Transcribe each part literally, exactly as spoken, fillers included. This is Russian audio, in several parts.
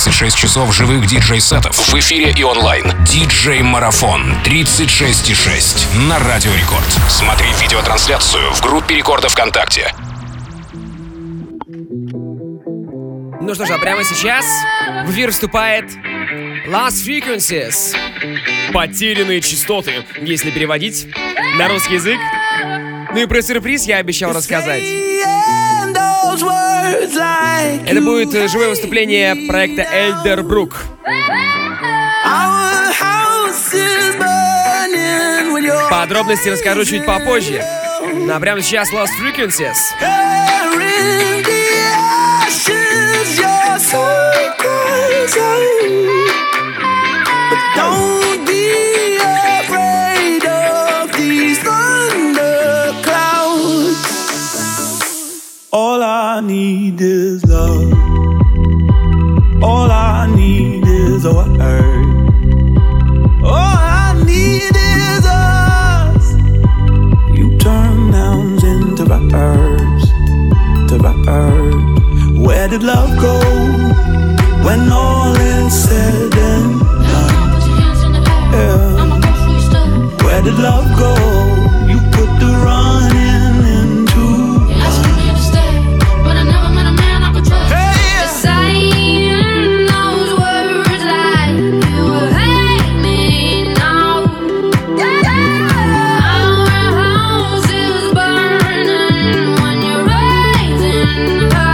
тридцать шесть часов живых диджей-сетов в эфире и онлайн. Диджей-марафон тридцать шесть и шесть на Радио Рекорд. Смотри видеотрансляцию в группе Рекорда ВКонтакте. Ну что же, а прямо сейчас в эфир вступает Lost Frequencies. Потерянные частоты, если переводить на русский язык. Ну и про сюрприз я обещал рассказать. Это будет живое выступление проекта Elderbrook. Подробности расскажу чуть попозже. Ну а прямо сейчас Lost Frequencies. You're so crazy, but don't be afraid of these thunderclouds. All I need is love. All I need is a word. All I need is us. You turn nouns into verbs, to verbs. Where did love go when all is said and done? Yeah. Where did love go? You put the running into us. Hey, saying those words like you hate me now. Our house is burning when you're raising her.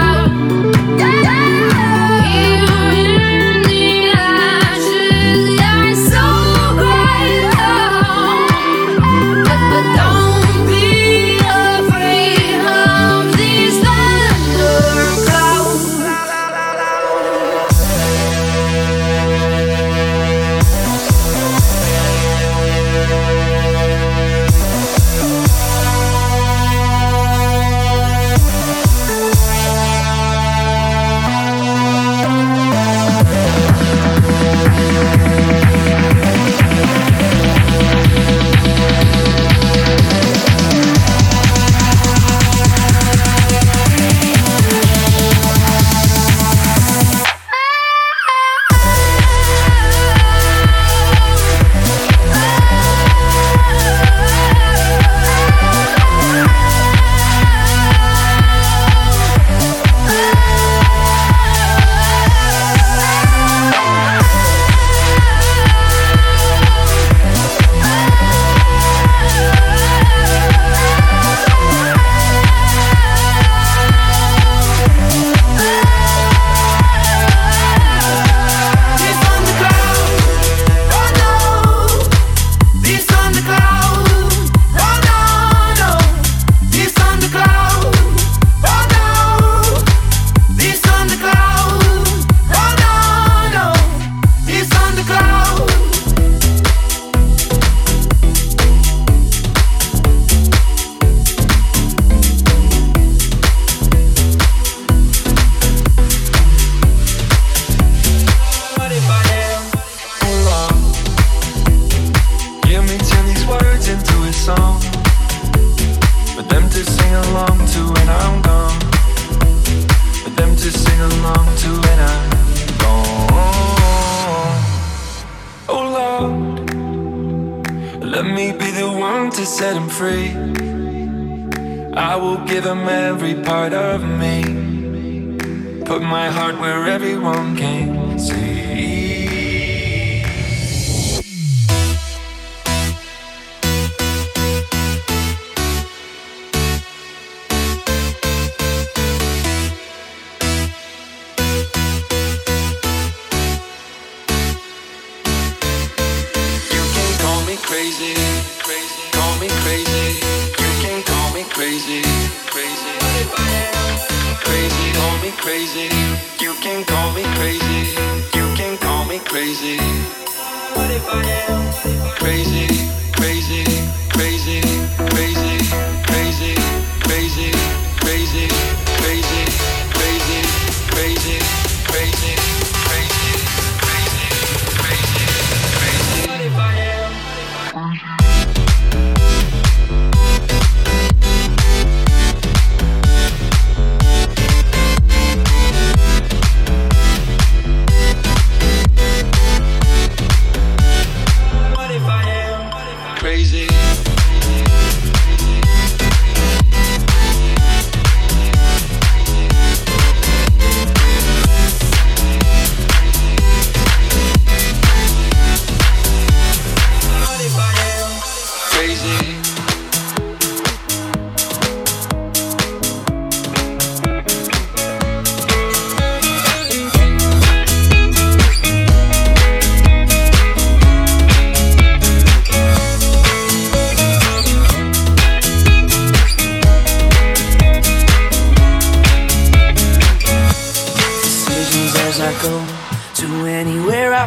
I go, to anywhere I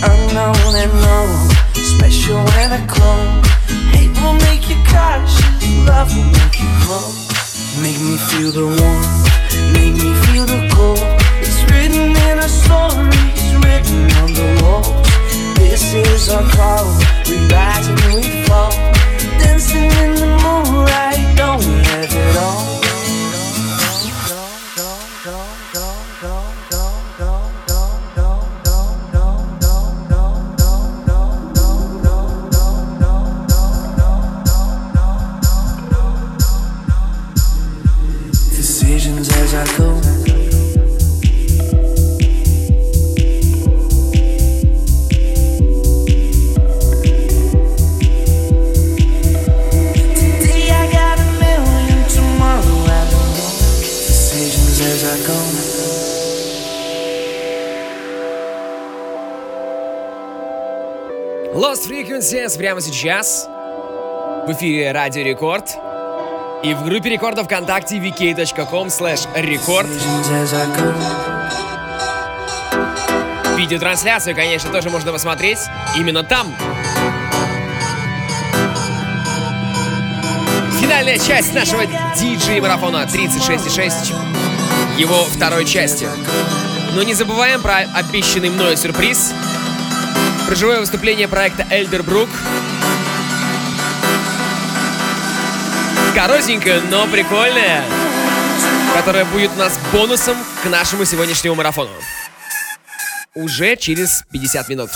Unknown and known, special and a clone. Hate will make you cautious, love will make you grow. Make me feel the warmth, make me feel the cold. It's written in our stories, written on the walls. This is our call, we rise and we fall. Dancing in the moonlight, don't we have it all? Lost Frequencies прямо сейчас в эфире Радио Рекорд и в группе рекордов ВКонтакте ви кей точка ком слэш рекорд. Видеотрансляцию, конечно, тоже можно посмотреть именно там. Финальная часть нашего диджей-марафона тридцать шесть и шесть, его второй части. Но не забываем про обещанный мною сюрприз. Про живое выступление проекта Elderbrook. Коротенькое, но прикольное, которое будет у нас бонусом к нашему сегодняшнему марафону. Уже через пятьдесят минут.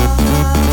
We'll be right back.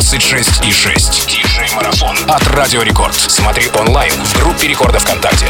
тридцать шесть и шесть. Марафон от Радио Рекорд. Смотри онлайн в группе Рекорда ВКонтакте.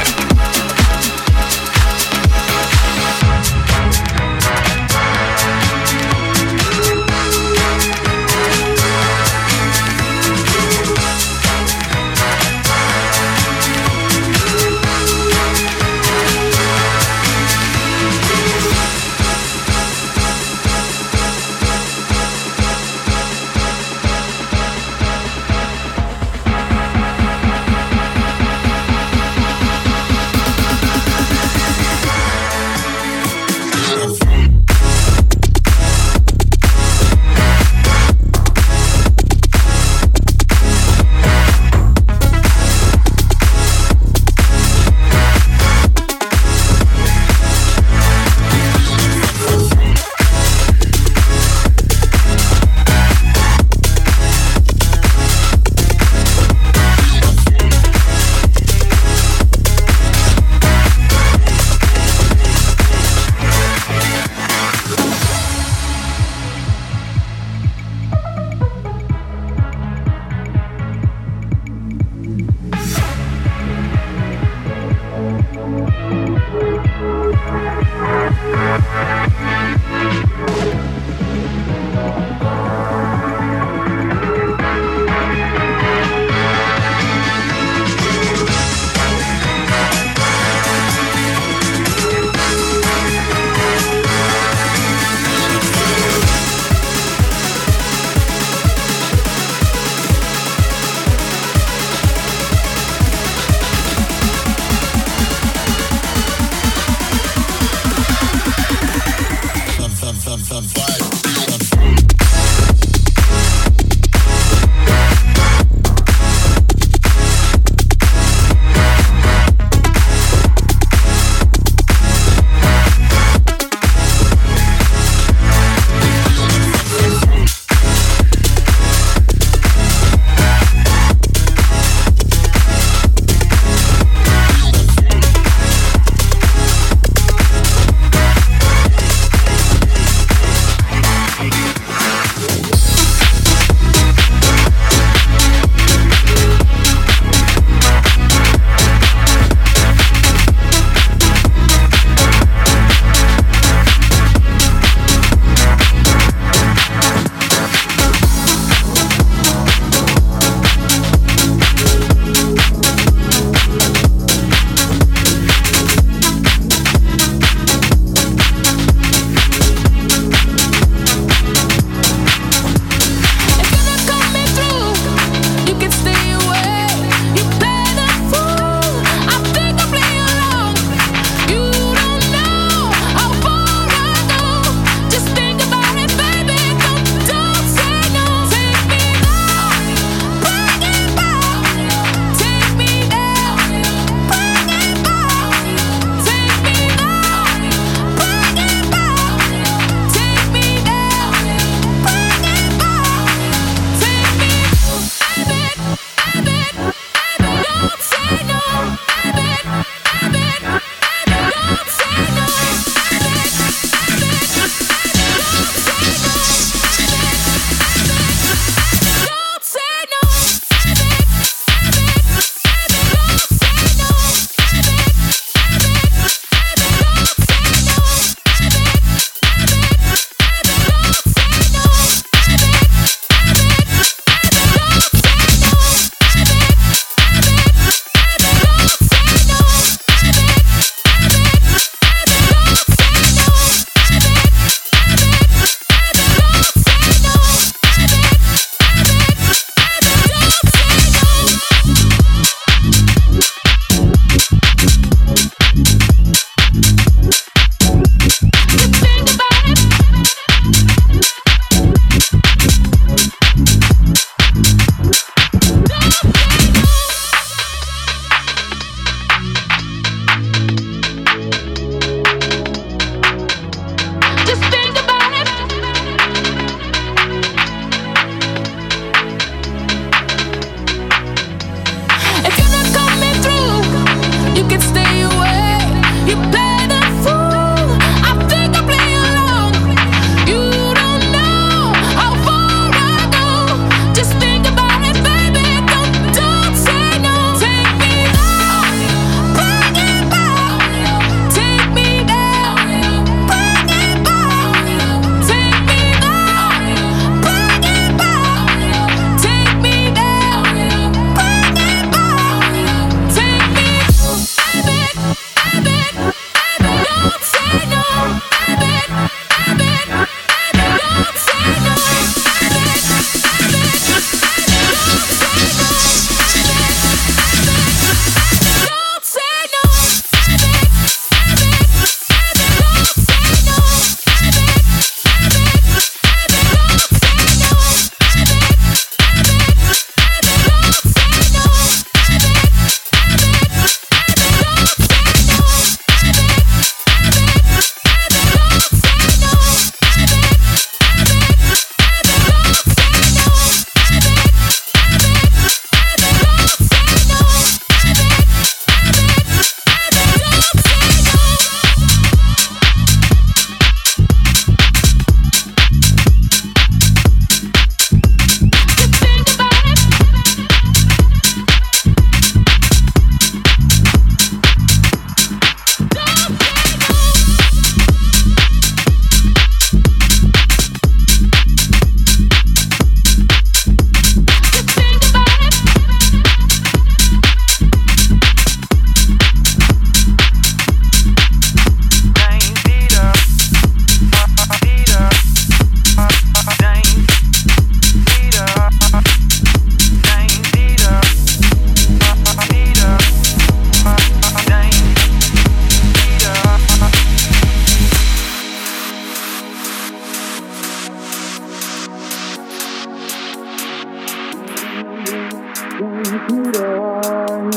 Rudolph.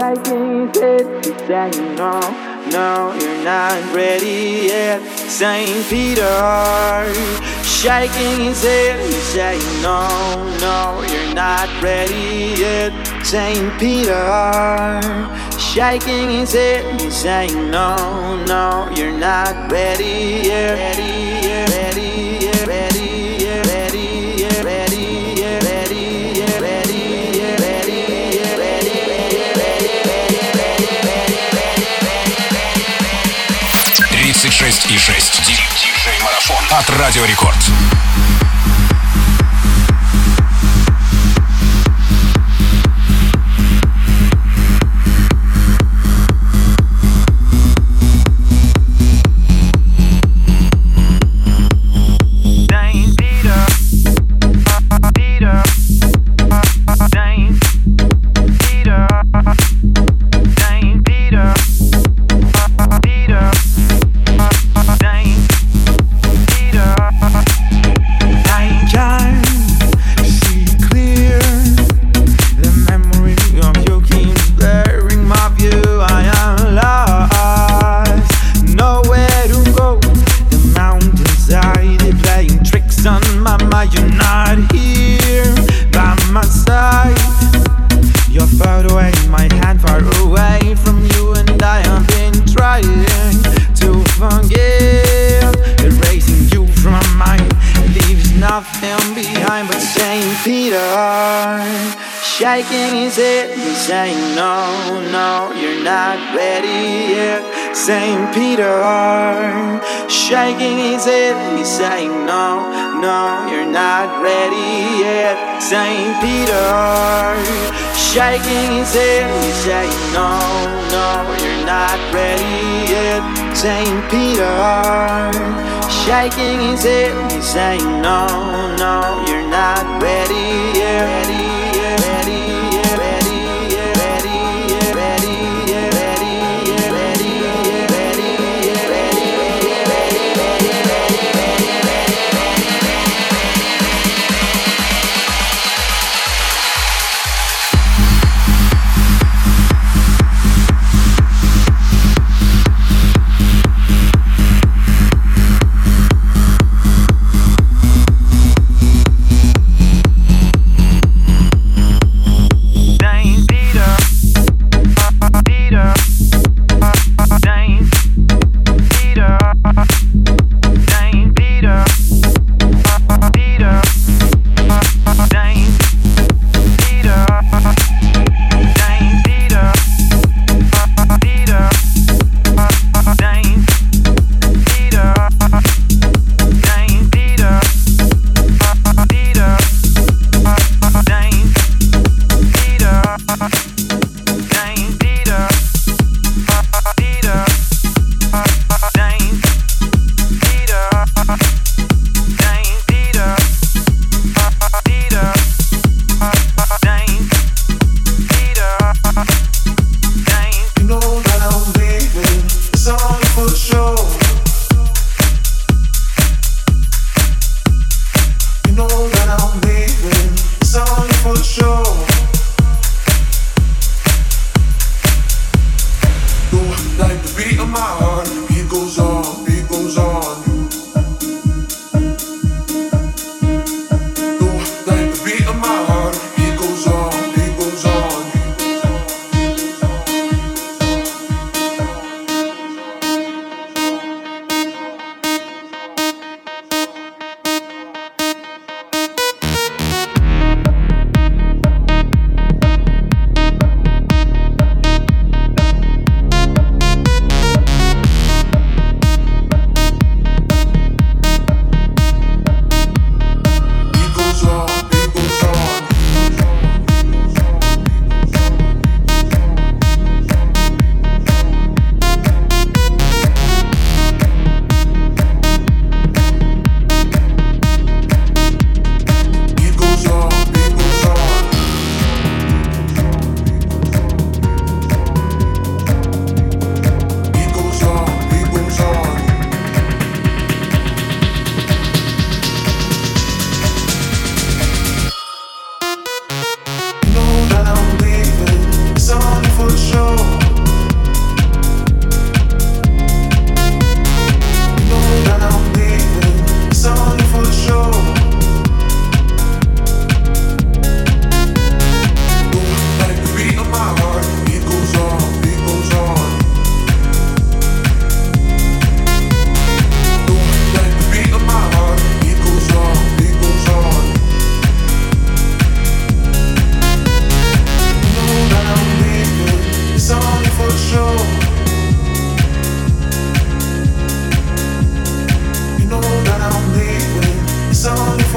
Я can't say to say no, no, you're not ready yet. Saint Peter. Shaking his head and saying, no, no, you're not ready yet. Saint Peter. Shaking his head and saying, no, no, you're not ready yet. Ready yet. Ready yet. Ready yet. Ready yet. Ready yet. Ready yet. Ready yet. Ready yet. Ready yet. Ready yet. тридцать шесть и шесть. Марафон от Радио Рекорд. Shaking his head and saying, no, no, you're not ready yet. Saint Peter. Shaking his head and he's saying, no, no, you're not ready yet. Saint Peter. Shaking his head and he's saying, no, no, you're not ready yet. Saint Peter. Shaking his head and he's saying, no, no, you're not ready yet.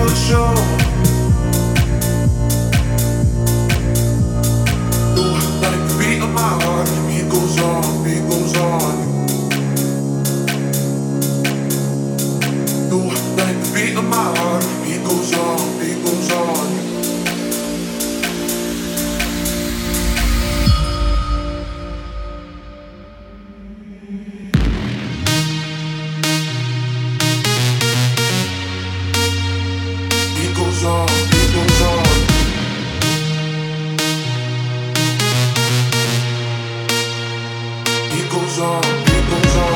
лучом. Do I like to be alive? It goes on, it goes on. Do I like to be alive? It goes on, it goes on. It goes on, it goes on.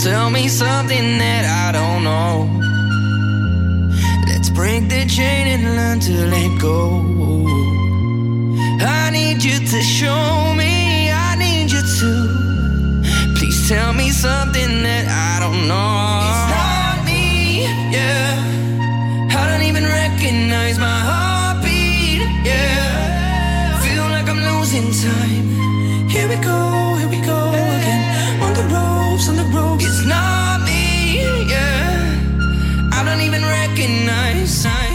tell me something that I don't know. Let's break the chain and learn to let go. I need you to show me, I need you to. Please tell me something that I don't know. It's not me, yeah. I don't even recognize my heartbeat, yeah. Feel like I'm losing time. Here we go, here we go again. On the ropes, on the ropes. It's not me, yeah. I don't even recognize I, I, I,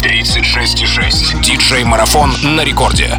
тридцать шесть и шесть. Диджей Марафон на рекорде.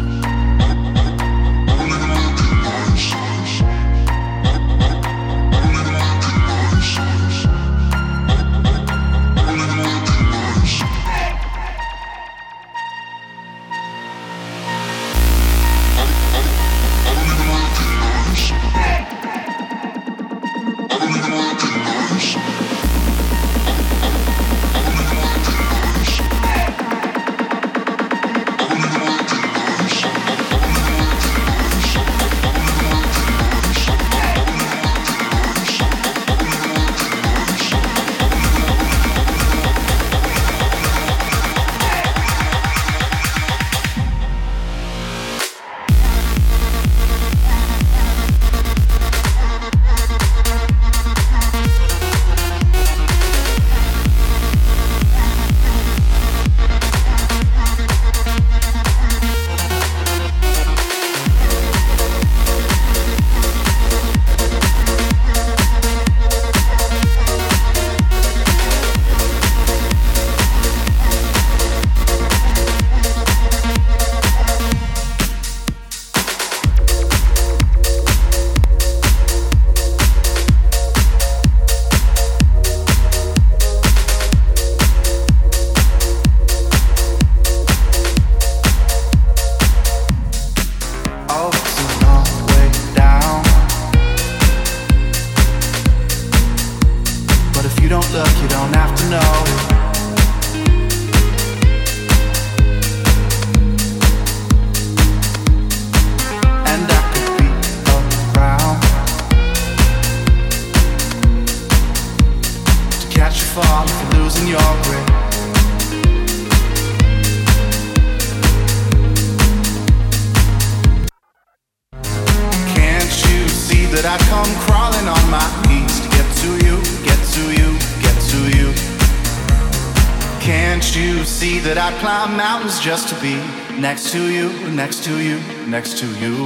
that I'd climb mountains just to be next to you, next to you, next to you.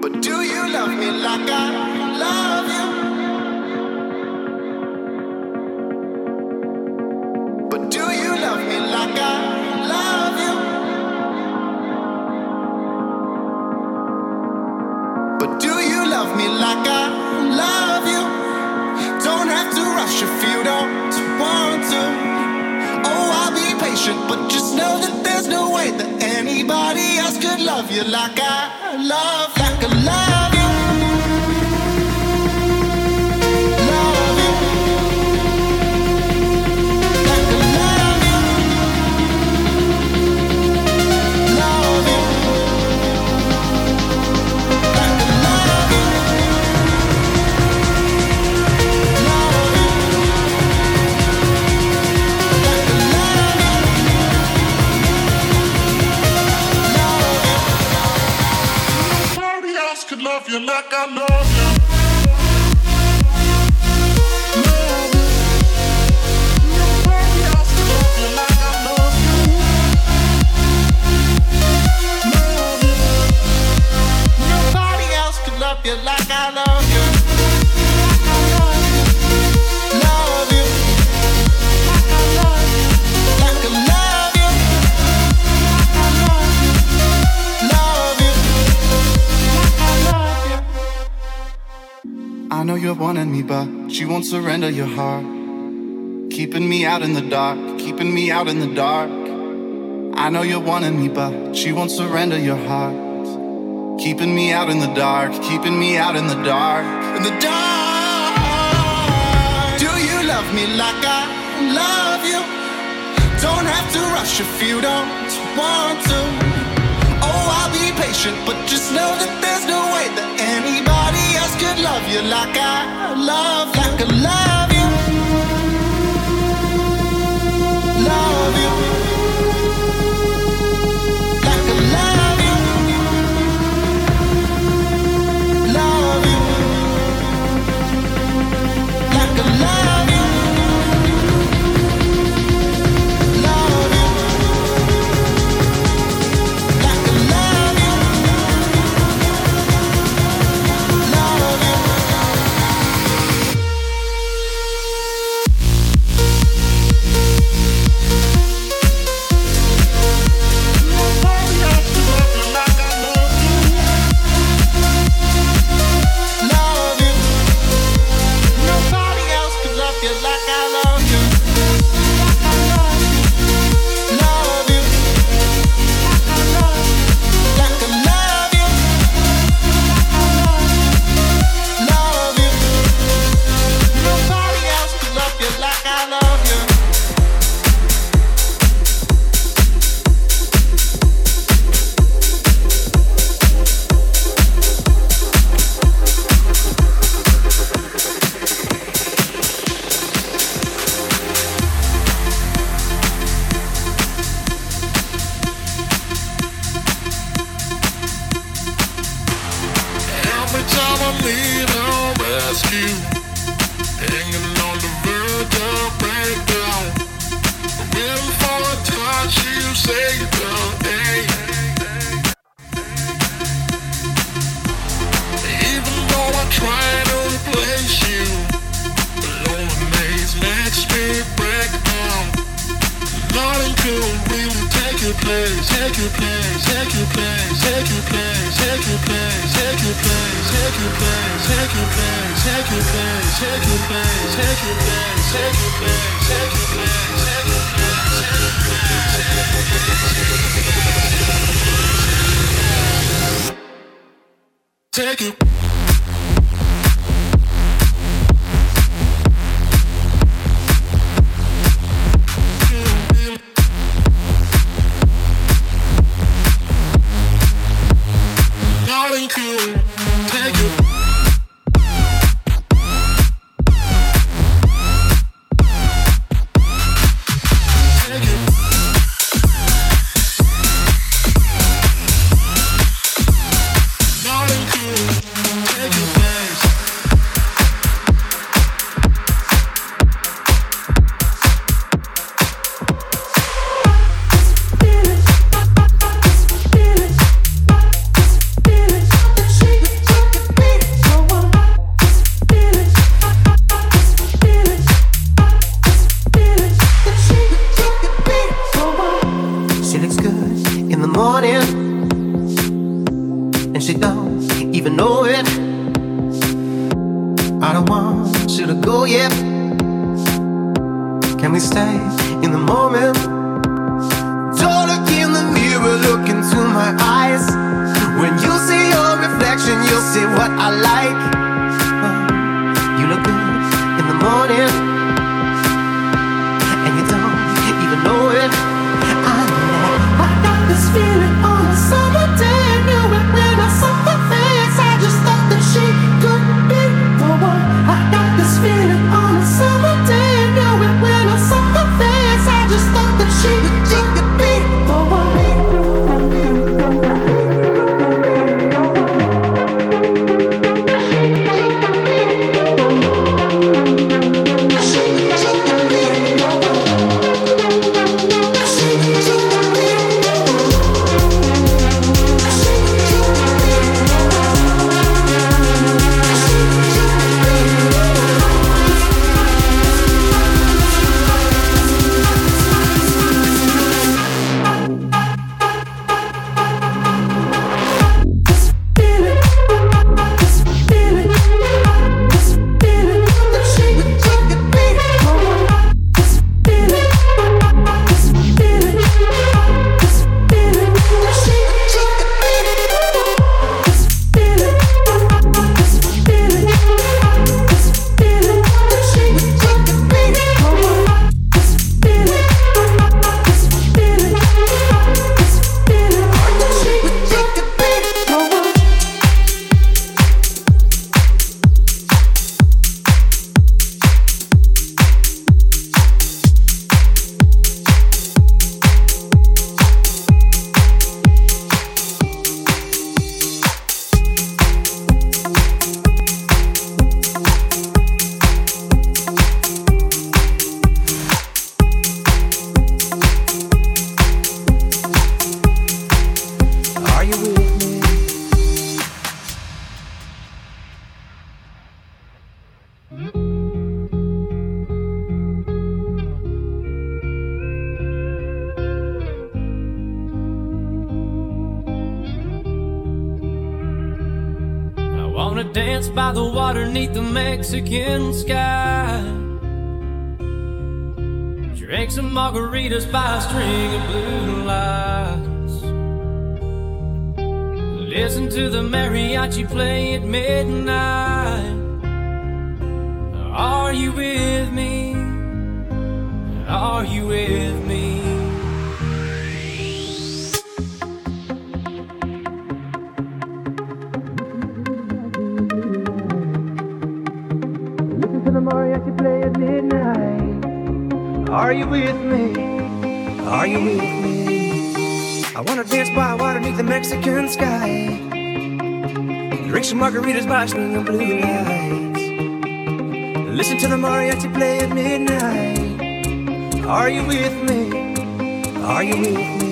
But do you love me like I love you? But do you love me like I love you? But do you love me like I love you? Don't have to rush if you don't want to. But just know that there's no way that anybody else could love you like I love, like I love you. Love you. Like I love you. Love you. Like I love you. Love you. Like I love you. Could love you like I love you. I know you're wanting me, but you won't surrender your heart. Keeping me out in the dark, keeping me out in the dark. I know you're wanting me, but you won't surrender your heart. Keeping me out in the dark, keeping me out in the dark. In the dark. Do you love me like I love you? Don't have to rush if you don't want to. Oh, I'll be patient, but just know that there's no way that anybody else could love you like I love, like I love you. Love you. Like I love you. Love you. Like I love you. Love you. Like I love you. Thank you. morning, and she don't even know it. I don't want you to go yet. Can we stay in the moment? Don't look in the mirror, look into my eyes. When you see your reflection, you'll see what I like. You look good in the morning, and you don't even know it. I know I got this feeling on a summer day. Knew it when I saw her face. I just thought that she could be the one. I got this feeling on a summer day. Knew it when I saw her face. I just thought that she could be the one. Mexican sky, drink some margaritas by a string of blue lights, listen to the mariachi play at midnight. Are you with me? Are you with me?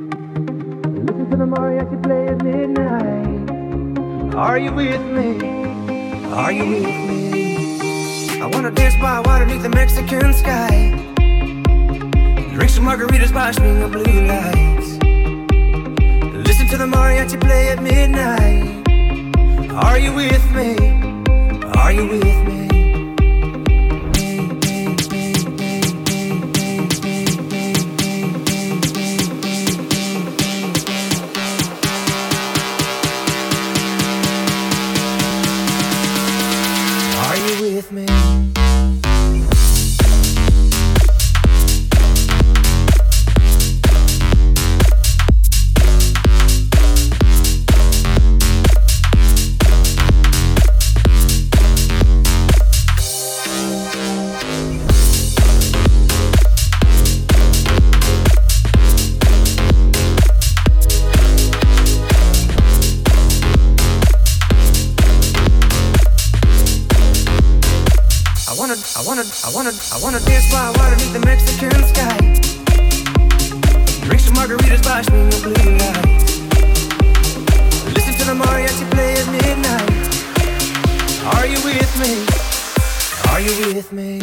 Are you with me? Are you with me? I wanna dance by water beneath the Mexican sky, drink some margaritas by string of blue lights, listen to the mariachi play at midnight. Are you with me? Are you with me? wanna, I wanna, I wanna, I wanna dance by water beneath the Mexican sky. Drink some margaritas by blue light. Listen to the mariachi play at midnight. Are you with me? Are you with me?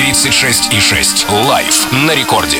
тридцать шесть и шесть Лайв на рекорде.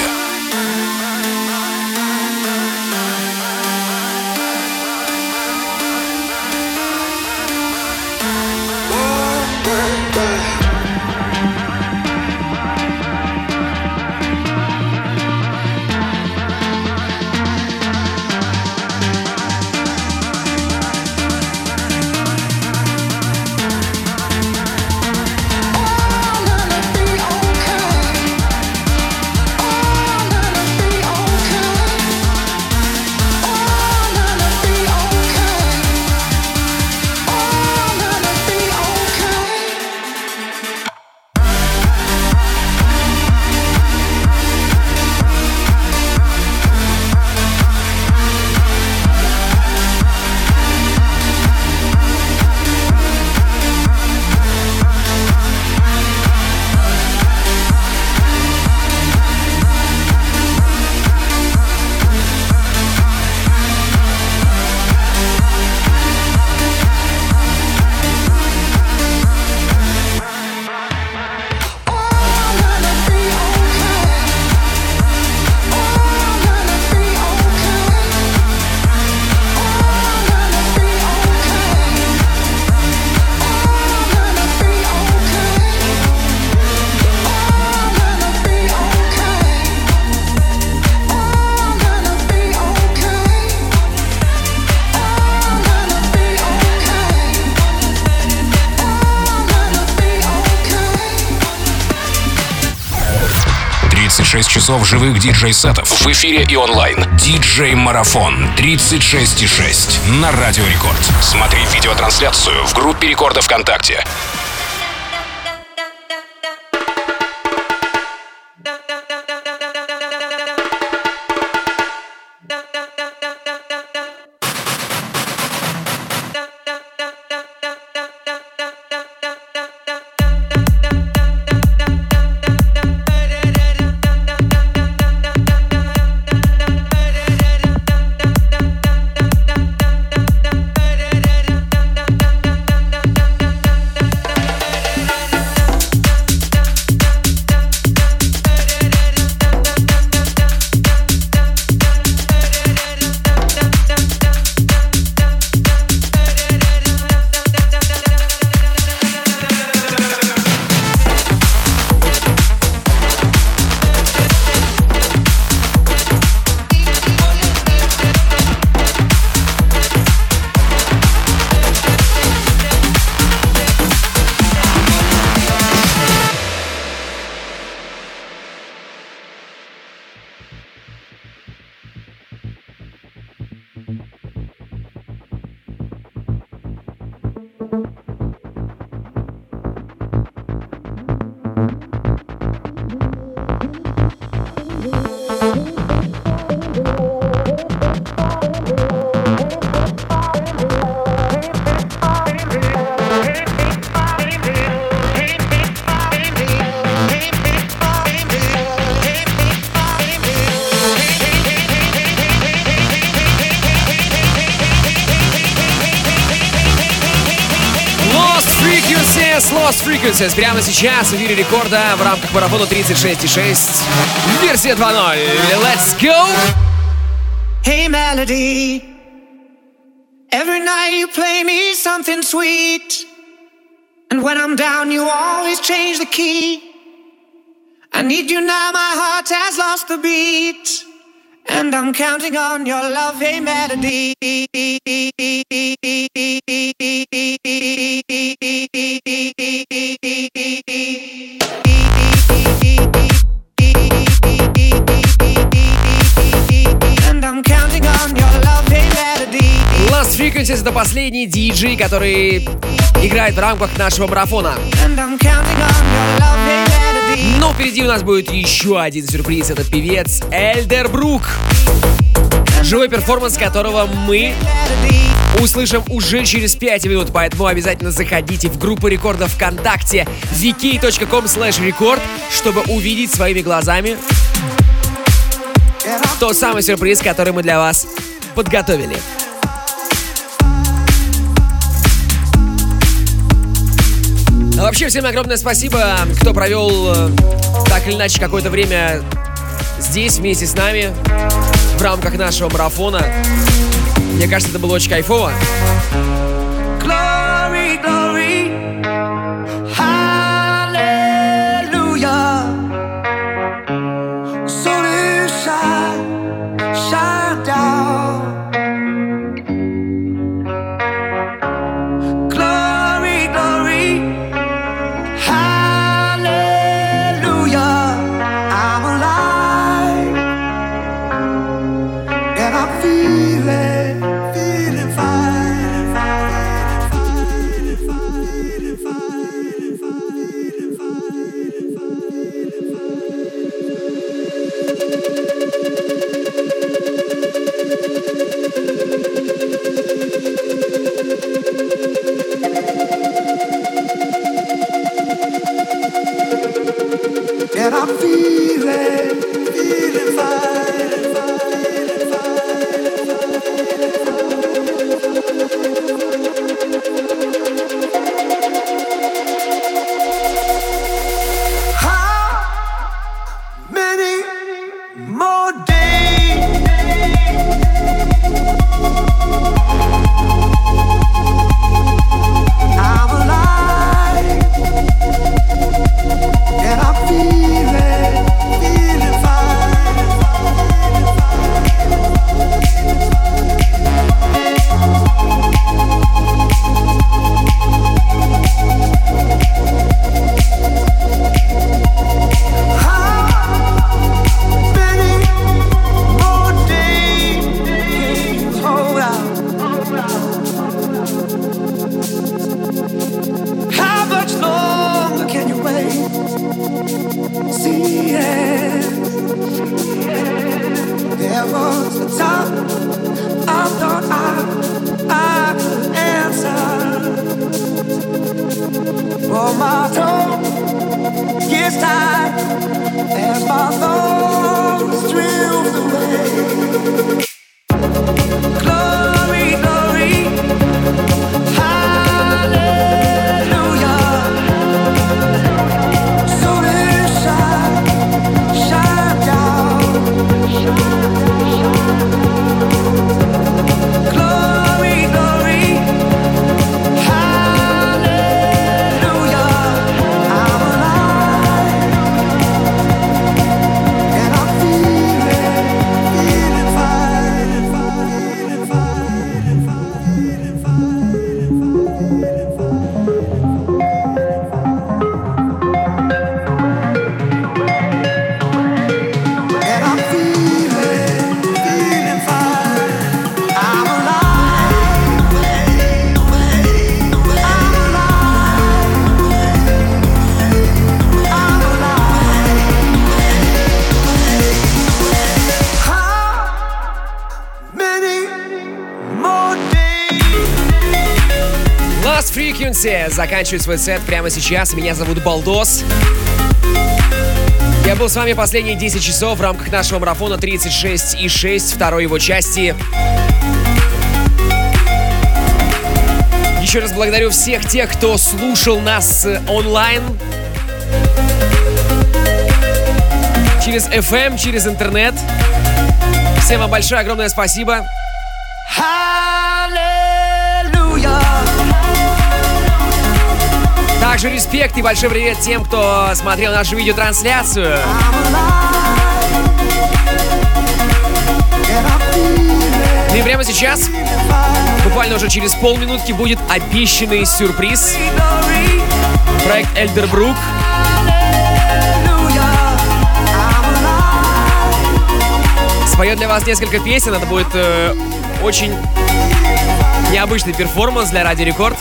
Часов живых диджей-сетов в эфире и онлайн. Диджей-марафон тридцать шесть и шесть на Радио Рекорд. Смотри видеотрансляцию в группе Рекорда ВКонтакте. Lost Frequencies прямо сейчас в эфире Рекорда в рамках марафона тридцать шесть и шесть. Версия два ноль. Let's go! Hey melody, every night you play me something sweet, and when I'm down you always change the key. I need you now, my heart has lost the beat, and I'm counting on your love, hey melody. Lost Frequencies — это последний диджей, который играет в рамках нашего марафона. Но впереди у нас будет еще один сюрприз. Это певец Elderbrook, живой перформанс которого мы услышим уже через пять минут. Поэтому обязательно заходите в группу Рекорда ВКонтакте vk.com slash record, чтобы увидеть своими глазами тот самый сюрприз, который мы для вас подготовили. А вообще, всем огромное спасибо, кто провел так или иначе какое-то время здесь вместе с нами в рамках нашего марафона. Мне кажется, это было очень кайфово. Glory, glory, hallelujah. Sun shine, shine down. I'm feeling, feeling fine, fine, fine, fine. Frequency заканчивает свой сет прямо сейчас. Меня зовут Балдос. Я был с вами последние десять часов в рамках нашего марафона тридцать шесть и шесть, второй его части. Еще раз благодарю всех тех, кто слушал нас онлайн, через эф эм, через интернет. Всем вам большое, огромное спасибо. Также респект и большой привет тем, кто смотрел нашу видеотрансляцию. Ну и прямо сейчас, буквально уже через полминутки, будет обещанный сюрприз. Проект Elderbrook. Споет для вас несколько песен. Это будет э, очень необычный перформанс для Радио Рекорд.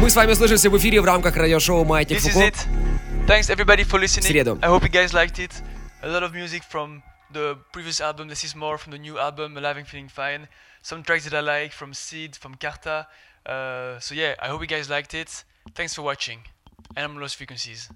Мы с вами услышимся в эфире в рамках радиошоу «Маятник Фуко». This is it. Thanks everybody for listening. В среду. I hope you guys liked it. A lot of music from the previous album. This is more from the new album, Living Feeling Fine. Some tracks that I like from Seed, from Carta. Uh, so yeah, I hope you guys liked it. Thanks for watching. And I'm Lost Frequencies.